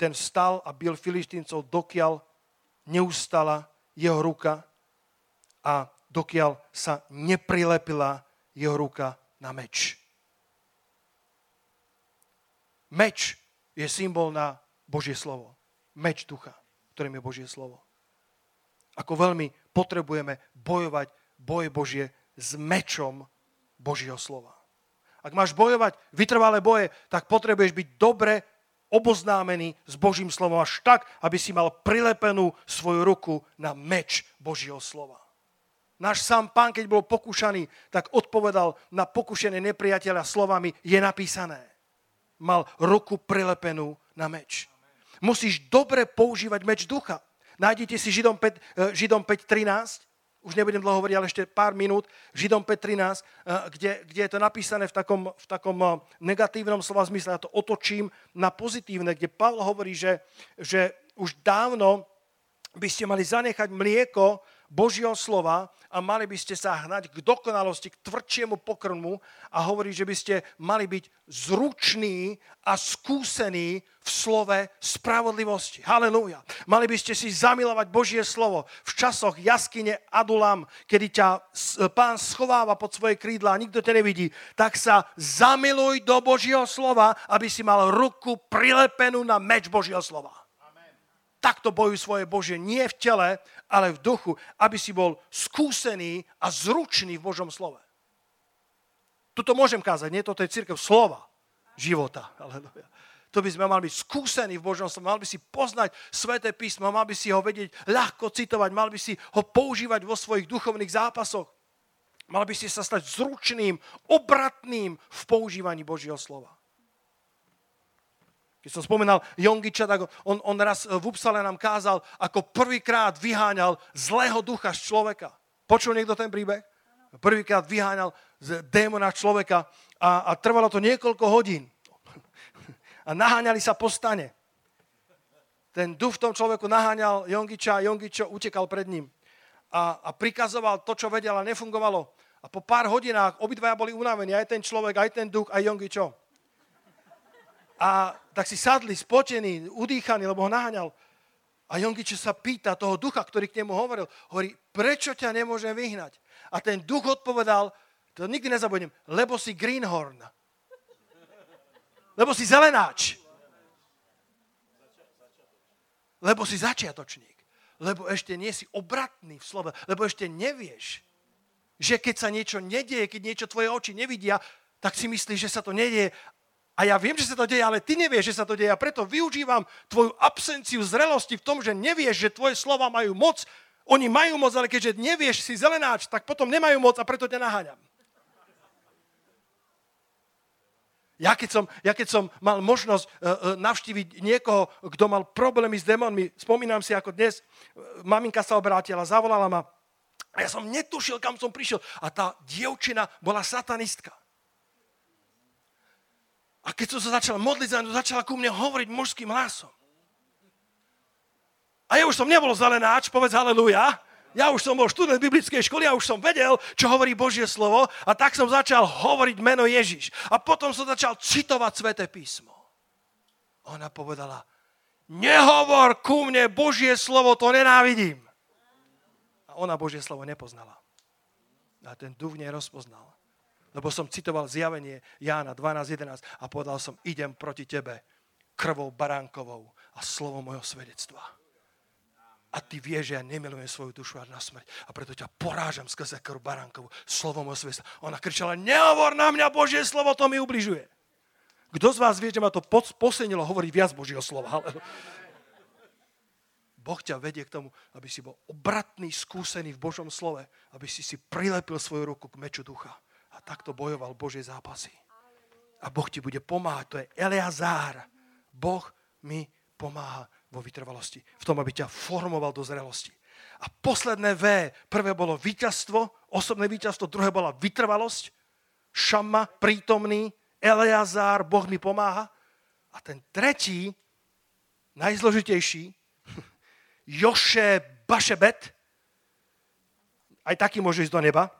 Ten vstal a bil Filištíncov, dokiaľ neustala jeho ruka a dokiaľ sa neprilepila jeho ruka na meč. Meč je symbol na Božie slovo. Meč ducha, ktorým je Božie slovo. Ako veľmi potrebujeme bojovať boje Božie s mečom Božieho slova. Ak máš bojovať vytrvalé boje, tak potrebuješ byť dobre oboznámený s Božím slovom až tak, aby si mal prilepenú svoju ruku na meč Božieho slova. Náš sám pán, keď bol pokúšaný, tak odpovedal na pokúšenie nepriateľa slovami, je napísané. Mal ruku prilepenú na meč. Musíš dobre používať meč ducha. Nájdete si Židom päť, Židom päť trinásť, už nebudem dlho hovoriť, ale ešte pár minút, Židom päť trinásť, kde, kde je to napísané v takom, v takom negatívnom slova zmysle, ja to otočím na pozitívne, kde Pavol hovorí, že, že už dávno by ste mali zanechať mlieko Božieho slova a mali by ste sa hnať k dokonalosti, k tvrdšiemu pokrmu a hovorí, že by ste mali byť zruční a skúsení v slove spravodlivosti. Halelúja. Mali by ste si zamilovať Božie slovo v časoch jaskyne Adulam, kedy ťa pán schováva pod svoje krídla a nikto te nevidí, tak sa zamiluj do Božieho slova, aby si mal ruku prilepenú na meč Božieho slova. Takto bojuj svoje Bože, nie v tele, ale v duchu, aby si bol skúsený a zručný v Božom slove. Toto môžem kázať, nie? Toto je cirkev slova, života. Aleluja. To by sme mali byť skúsení v Božom slove, mal by si poznať Sväté písmo, mal by si ho vedieť ľahko citovať, mal by si ho používať vo svojich duchovných zápasoch. Mal by si sa stať zručným, obratným v používaní Božieho slova. Keď som spomínal Yonggi Cho, tak on, on raz v Upsale nám kázal, ako prvýkrát vyháňal zlého ducha z človeka. Počul niekto ten príbeh? Prvýkrát vyháňal démona človeka a, a trvalo to niekoľko hodín. A naháňali sa po stane. Ten duch v tom človeku naháňal Yonggi Cha a Yonggi Cho utekal pred ním. A, a prikazoval to, čo vedel, a nefungovalo. A po pár hodinách obidvaja boli unavení, aj ten človek, aj ten duch, aj Yonggi Cho. A tak si sadli, spotený, udýchaný, lebo ho naháňal. A Yonggi Cho sa pýta toho ducha, ktorý k nemu hovoril. Hovorí, prečo ťa nemôžem vyhnať? A ten duch odpovedal, to nikdy nezabudnem, lebo si greenhorn. Lebo si zelenáč. Lebo si začiatočník. Lebo ešte nie si obratný v slove. Lebo ešte nevieš, že keď sa niečo nedieje, keď niečo tvoje oči nevidia, tak si myslíš, že sa to nedieje. A ja viem, že sa to deje, ale ty nevieš, že sa to deje. A preto využívam tvoju absenciu zrelosti v tom, že nevieš, že tvoje slova majú moc. Oni majú moc, ale keďže nevieš, si zelenáč, tak potom nemajú moc a preto ťa naháňam. Ja keď som, ja keď som mal možnosť navštíviť niekoho, kto mal problémy s démonmi, spomínam si, ako dnes maminka sa obrátila, zavolala ma. A ja som netušil, kam som prišiel. A tá dievčina bola satanistka. A keď som sa začal modliť za ňu, začala ku mne hovoriť mužským hlasom. A ja už som nebol zelenáč, povedz halelúja. Ja už som bol študent biblickej školy, ja už som vedel, čo hovorí Božie slovo. A tak som začal hovoriť meno Ježiš. A potom som začal citovať Sväté písmo. Ona povedala, nehovor ku mne Božie slovo, to nenávidím. A ona Božie slovo nepoznala. A ten duch v nej rozpoznal. Lebo som citoval zjavenie Jána dvanásť jedenásť a povedal som, idem proti tebe krvou baránkovou a slovo mojho svedectva. A ty vieš, že ja nemilujem svoju dušu až na smrť a preto ťa porážam skrze krv baránkovú, slovo mojho svedectva. Ona kričala, nehovor na mňa Božie slovo, to mi ubližuje. Kto z vás vie, že ma to posenilo hovoriť viac Božieho slova? Ale... Boh ťa vedie k tomu, aby si bol obratný, skúsený v Božom slove, aby si si prilepil svoju ruku k meču ducha. A takto bojoval Božie zápasy. A Boh ti bude pomáhať. To je Eliazár. Boh mi pomáha vo vytrvalosti. V tom, aby ťa formoval do zrelosti. A posledné V. Prvé bolo víťazstvo, osobné víťazstvo. Druhé bola vytrvalosť. Šamma, prítomný. Eliazár, Boh mi pomáha. A ten tretí, najzložitejší, Jošeb Baššebet. Aj taký môže ísť do neba.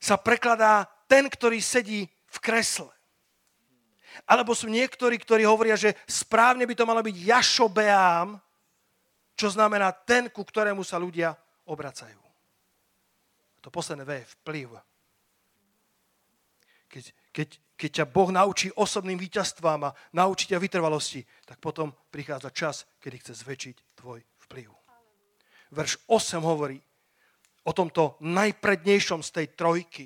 Sa prekladá ten, ktorý sedí v kresle. Alebo sú niektorí, ktorí hovoria, že správne by to malo byť Jašobeám, čo znamená ten, ku ktorému sa ľudia obracajú. To posledné V je vplyv. Keď, keď, keď ťa Boh naučí osobným víťazstvám a naučí ťa vytrvalosti, tak potom prichádza čas, kedy chce zväčšiť tvoj vplyv. Verš osem hovorí o tomto najprednejšom z tej trojky.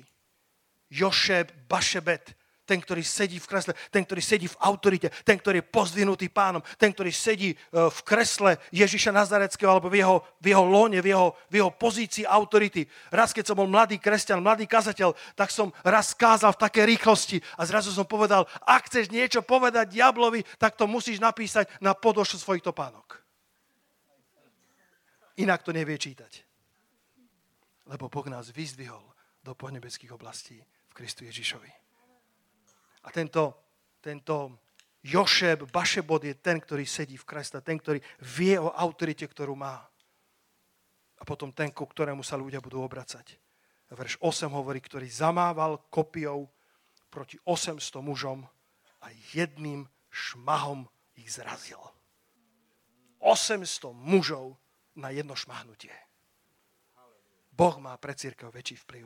Jošeb Baššebet, ten, ktorý sedí v kresle, ten, ktorý sedí v autorite, ten, ktorý je pozdvihnutý pánom, ten, ktorý sedí v kresle Ježiša Nazareckého alebo v jeho, v jeho lone, v jeho, v jeho pozícii autority. Raz, keď som bol mladý kresťan, mladý kazateľ, tak som raz kázal v takej rýchlosti a zrazu som povedal, ak chceš niečo povedať diablovi, tak to musíš napísať na podošu svojich topánok. Inak to nevie čítať. Lebo Boh nás vyzdvihol do podnebeských oblastí v Kristu Ježišovi. A tento, tento Jošeb Baššebet je ten, ktorý sedí v kresle, ten, ktorý vie o autorite, ktorú má. A potom ten, ku ktorému sa ľudia budú obracať. Verš osem hovorí, ktorý zamával kopiou proti osemsto mužom a jedným šmahom ich zrazil. osemsto mužov na jedno šmahnutie. Boh má pre cirkev väčší vplyv.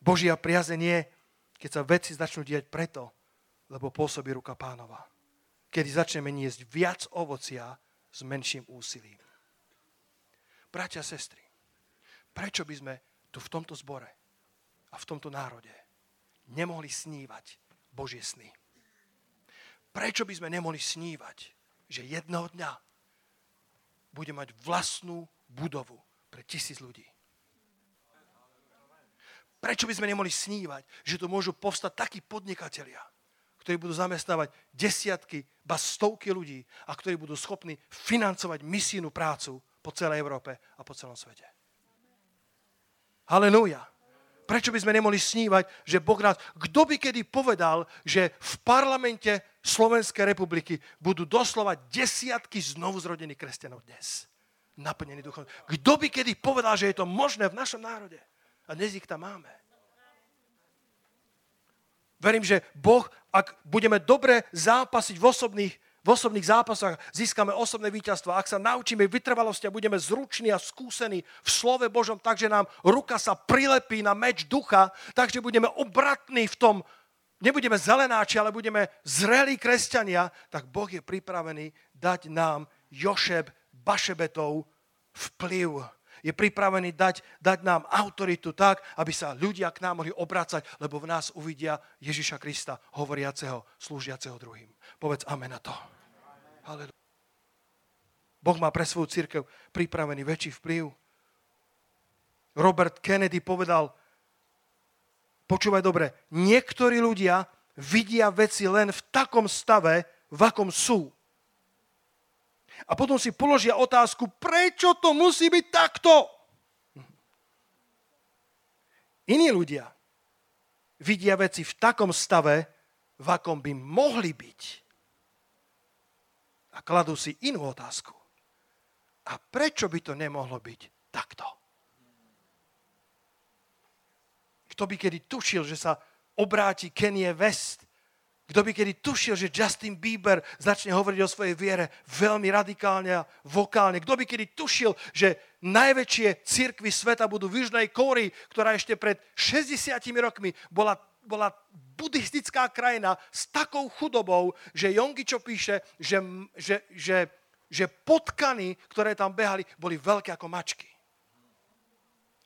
Božia priazeň je, keď sa veci začnú diať preto, lebo pôsobí ruka Pánova. Kedy začneme niesť viac ovocia s menším úsilím. Bratia, sestry, prečo by sme tu v tomto zbore a v tomto národe nemohli snívať Božie sny? Prečo by sme nemohli snívať, že jedného dňa bude mať vlastnú budovu pre tisíc ľudí? Prečo by sme nemohli snívať, že tu môžu povstať takí podnikatelia, ktorí budú zamestnávať desiatky, ba stovky ľudí a ktorí budú schopní financovať misijnú prácu po celej Európe a po celom svete? Halelúja! Prečo by sme nemohli snívať, že Boh nás... Kto by kedy povedal, že v parlamente Slovenskej republiky budú doslova desiatky znovuzrodených kresťanov dnes? Naplnený duchom. Kto by kedy povedal, že je to možné v našom národe? A dnes ich tam máme. Verím, že Boh, ak budeme dobre zápasiť v osobných, v osobných zápasoch, získame osobné víťazstvo. Ak sa naučíme vytrvalosti a budeme zruční a skúsení v slove Božom, takže nám ruka sa prilepí na meč ducha, takže budeme obratní v tom, nebudeme zelenáči, ale budeme zrelí kresťania, tak Boh je pripravený dať nám Jošeb Baššebetov vplyv. Je pripravený dať, dať nám autoritu tak, aby sa ľudia k nám mohli obracať, lebo v nás uvidia Ježiša Krista, hovoriaceho, slúžiaceho druhým. Povedz amen na to. Halelujá. Boh má pre svoju cirkev pripravený väčší vplyv. Robert Kennedy povedal, počúvaj dobre, niektorí ľudia vidia veci len v takom stave, v akom sú. A potom si položia otázku, prečo to musí byť takto? Iní ľudia vidia veci v takom stave, v akom by mohli byť. A kladú si inú otázku. A prečo by to nemohlo byť takto? Kto by kedy tušil, že sa obráti Kanye West? Kto by kedy tušil, že Justin Bieber začne hovoriť o svojej viere veľmi radikálne a vokálne? Kto by kedy tušil, že najväčšie cirkvi sveta budú v Južnej Kórii, ktorá ešte pred šesťdesiatimi rokmi bola, bola buddhistická krajina s takou chudobou, že Yonggi Cho píše, že, že, že, že potkany, ktoré tam behali, boli veľké ako mačky.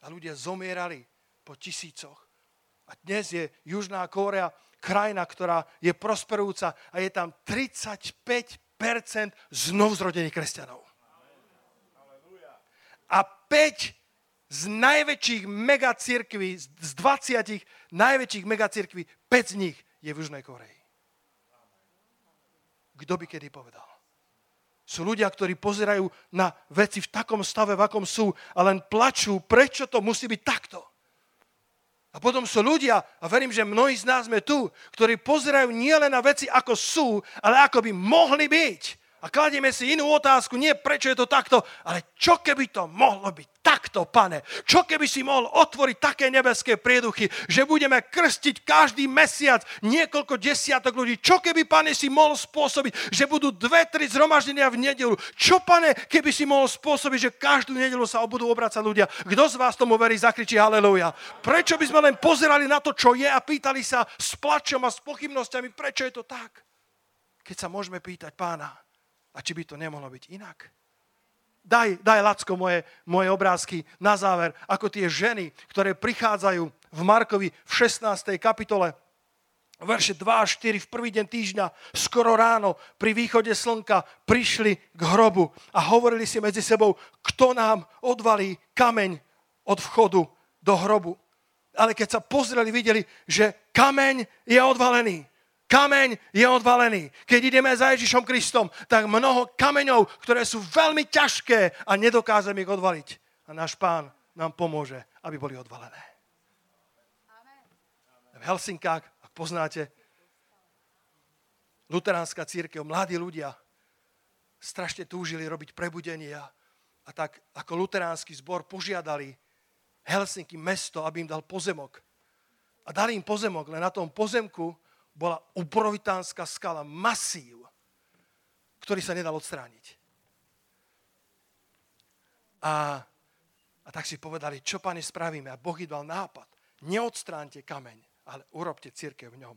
A ľudia zomierali po tisícoch. A dnes je Južná Kórea krajina, ktorá je prosperujúca a je tam tridsaťpäť percent znovuzrodených kresťanov. A päť z najväčších megacirkví, z dvadsať najväčších megacirkví, päť z nich je v Južnej Kóreji. Kto by kedy povedal? Sú ľudia, ktorí pozerajú na veci v takom stave, v akom sú a len plačú, prečo to musí byť takto. A potom sú ľudia, a verím, že mnohí z nás sme tu, ktorí pozerajú nielen na veci, ako sú, ale ako by mohli byť. A kladieme si inú otázku, nie prečo je to takto, ale čo keby to mohlo byť takto, Pane? Čo keby si mohol otvoriť také nebeské prieduchy, že budeme krstiť každý mesiac niekoľko desiatok ľudí? Čo keby, Pane, si mohol spôsobiť, že budú dve, tri zhromaždenia v nedeľu? Čo, Pane, keby si mohol spôsobiť, že každú nedeľu sa budú obracať ľudia? Kto z vás tomu verí, zakričí halelúja. Prečo by sme len pozerali na to, čo je a pýtali sa s plačom a s pochybnosťami, prečo je to tak? Keď sa môžeme pýtať Pána, a či by to nemohlo byť inak? Daj, daj Lacko, moje, moje obrázky na záver, ako tie ženy, ktoré prichádzajú v Markovi v šestnástej kapitole verše dva a štyri, v prvý deň týždňa, skoro ráno, pri východe slnka, prišli k hrobu a hovorili si medzi sebou, kto nám odvalí kameň od vchodu do hrobu. Ale keď sa pozreli, videli, že kameň je odvalený. Kameň je odvalený. Keď ideme za Ježišom Kristom, tak mnoho kameňov, ktoré sú veľmi ťažké a nedokážeme ich odvaliť. A náš Pán nám pomôže, aby boli odvalené. V Helsinkách, ak poznáte, luteránska cirkev, mladí ľudia strašne túžili robiť prebudenia a tak ako luteránsky zbor požiadali Helsinki mesto, aby im dal pozemok. A dali im pozemok, len na tom pozemku bola obrovitánska skala, masív, ktorý sa nedal odstrániť. A, a tak si povedali, čo, Pane, spravíme? A Boh im dal nápad. Neodstránte kameň, ale urobte cirkev v ňom.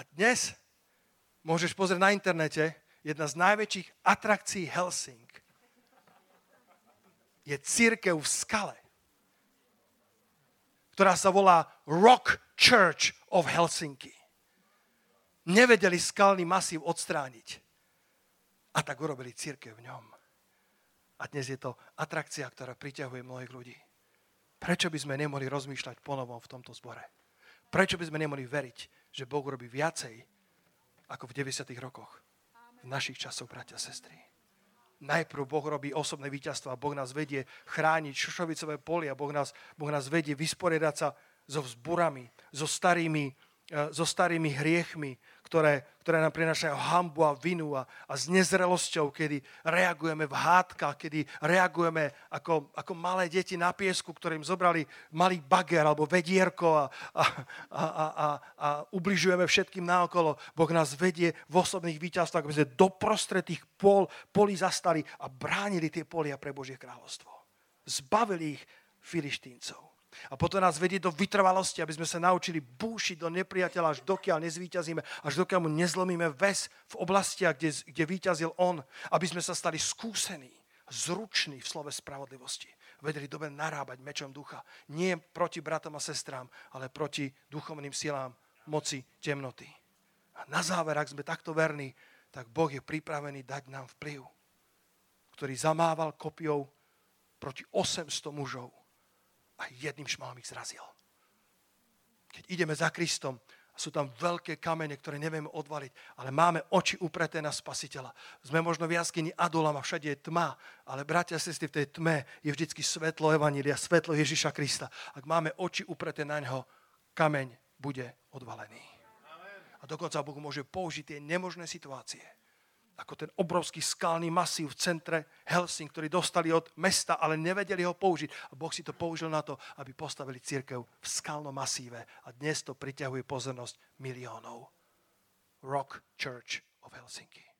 A dnes môžeš pozrieť na internete, jedna z najväčších atrakcií Helsink je cirkev v skale, ktorá sa volá Rock Church of Helsinki. Nevedeli skalný masív odstrániť. A tak urobili cirkev v ňom. A dnes je to atrakcia, ktorá priťahuje mnohých ľudí. Prečo by sme nemohli rozmýšľať ponovom v tomto zbore? Prečo by sme nemohli veriť, že Boh robí viacej ako v deväťdesiatych rokoch? V našich časoch, bratia a sestry. Najprv Boh robí osobné víťazstva, Boh nás vedie chrániť šošovicové polia, Boh nás, boh nás vedie vysporiadať sa so vzburami, so starými, so starými hriechmi, ktoré, ktoré nám prinášajú hanbu a vinu a, a s nezrelosťou, kedy reagujeme v hádkach, kedy reagujeme ako, ako malé deti na piesku, ktorým zobrali malý bager alebo vedierko a, a, a, a, a, a ubližujeme všetkým naokolo. Boh nás vedie v osobných víťazstvách, aby sme doprostred tých pol, polí zastali a bránili tie polia pre Božie kráľovstvo. Zbavili ich Filištíncov. A potom nás vedie do vytrvalosti, aby sme sa naučili búšiť do nepriateľa, až dokiaľ nezvíťazíme, až dokiaľ mu nezlomíme väz v oblastiach, kde, kde víťazil on, aby sme sa stali skúsení, zruční v slove spravodlivosti. Vedeli dobre narábať mečom ducha. Nie proti bratom a sestrám, ale proti duchovným silám moci temnoty. A na záver, ak sme takto verní, tak Boh je pripravený dať nám vplyv, ktorý zamával kopiou proti osemsto mužov. A jedným šmálom ich zrazil. Keď ideme za Kristom, sú tam veľké kamene, ktoré nevieme odvaliť, ale máme oči upreté na Spasiteľa. Sme možno v jaskyni Adulama, všade je tma, ale bratia a sestry, v tej tme je vždycky svetlo Evanjelia, svetlo Ježiša Krista. Ak máme oči upreté na ňo, kameň bude odvalený. A dokonca Boh môže použiť tie nemožné situácie, ako ten obrovský skalný masív v centre Helsing, ktorý dostali od mesta, ale nevedeli ho použiť. A Boh si to použil na to, aby postavili cirkev v skalnom masíve. A dnes to priťahuje pozornosť miliónov. Rock Church of Helsinki.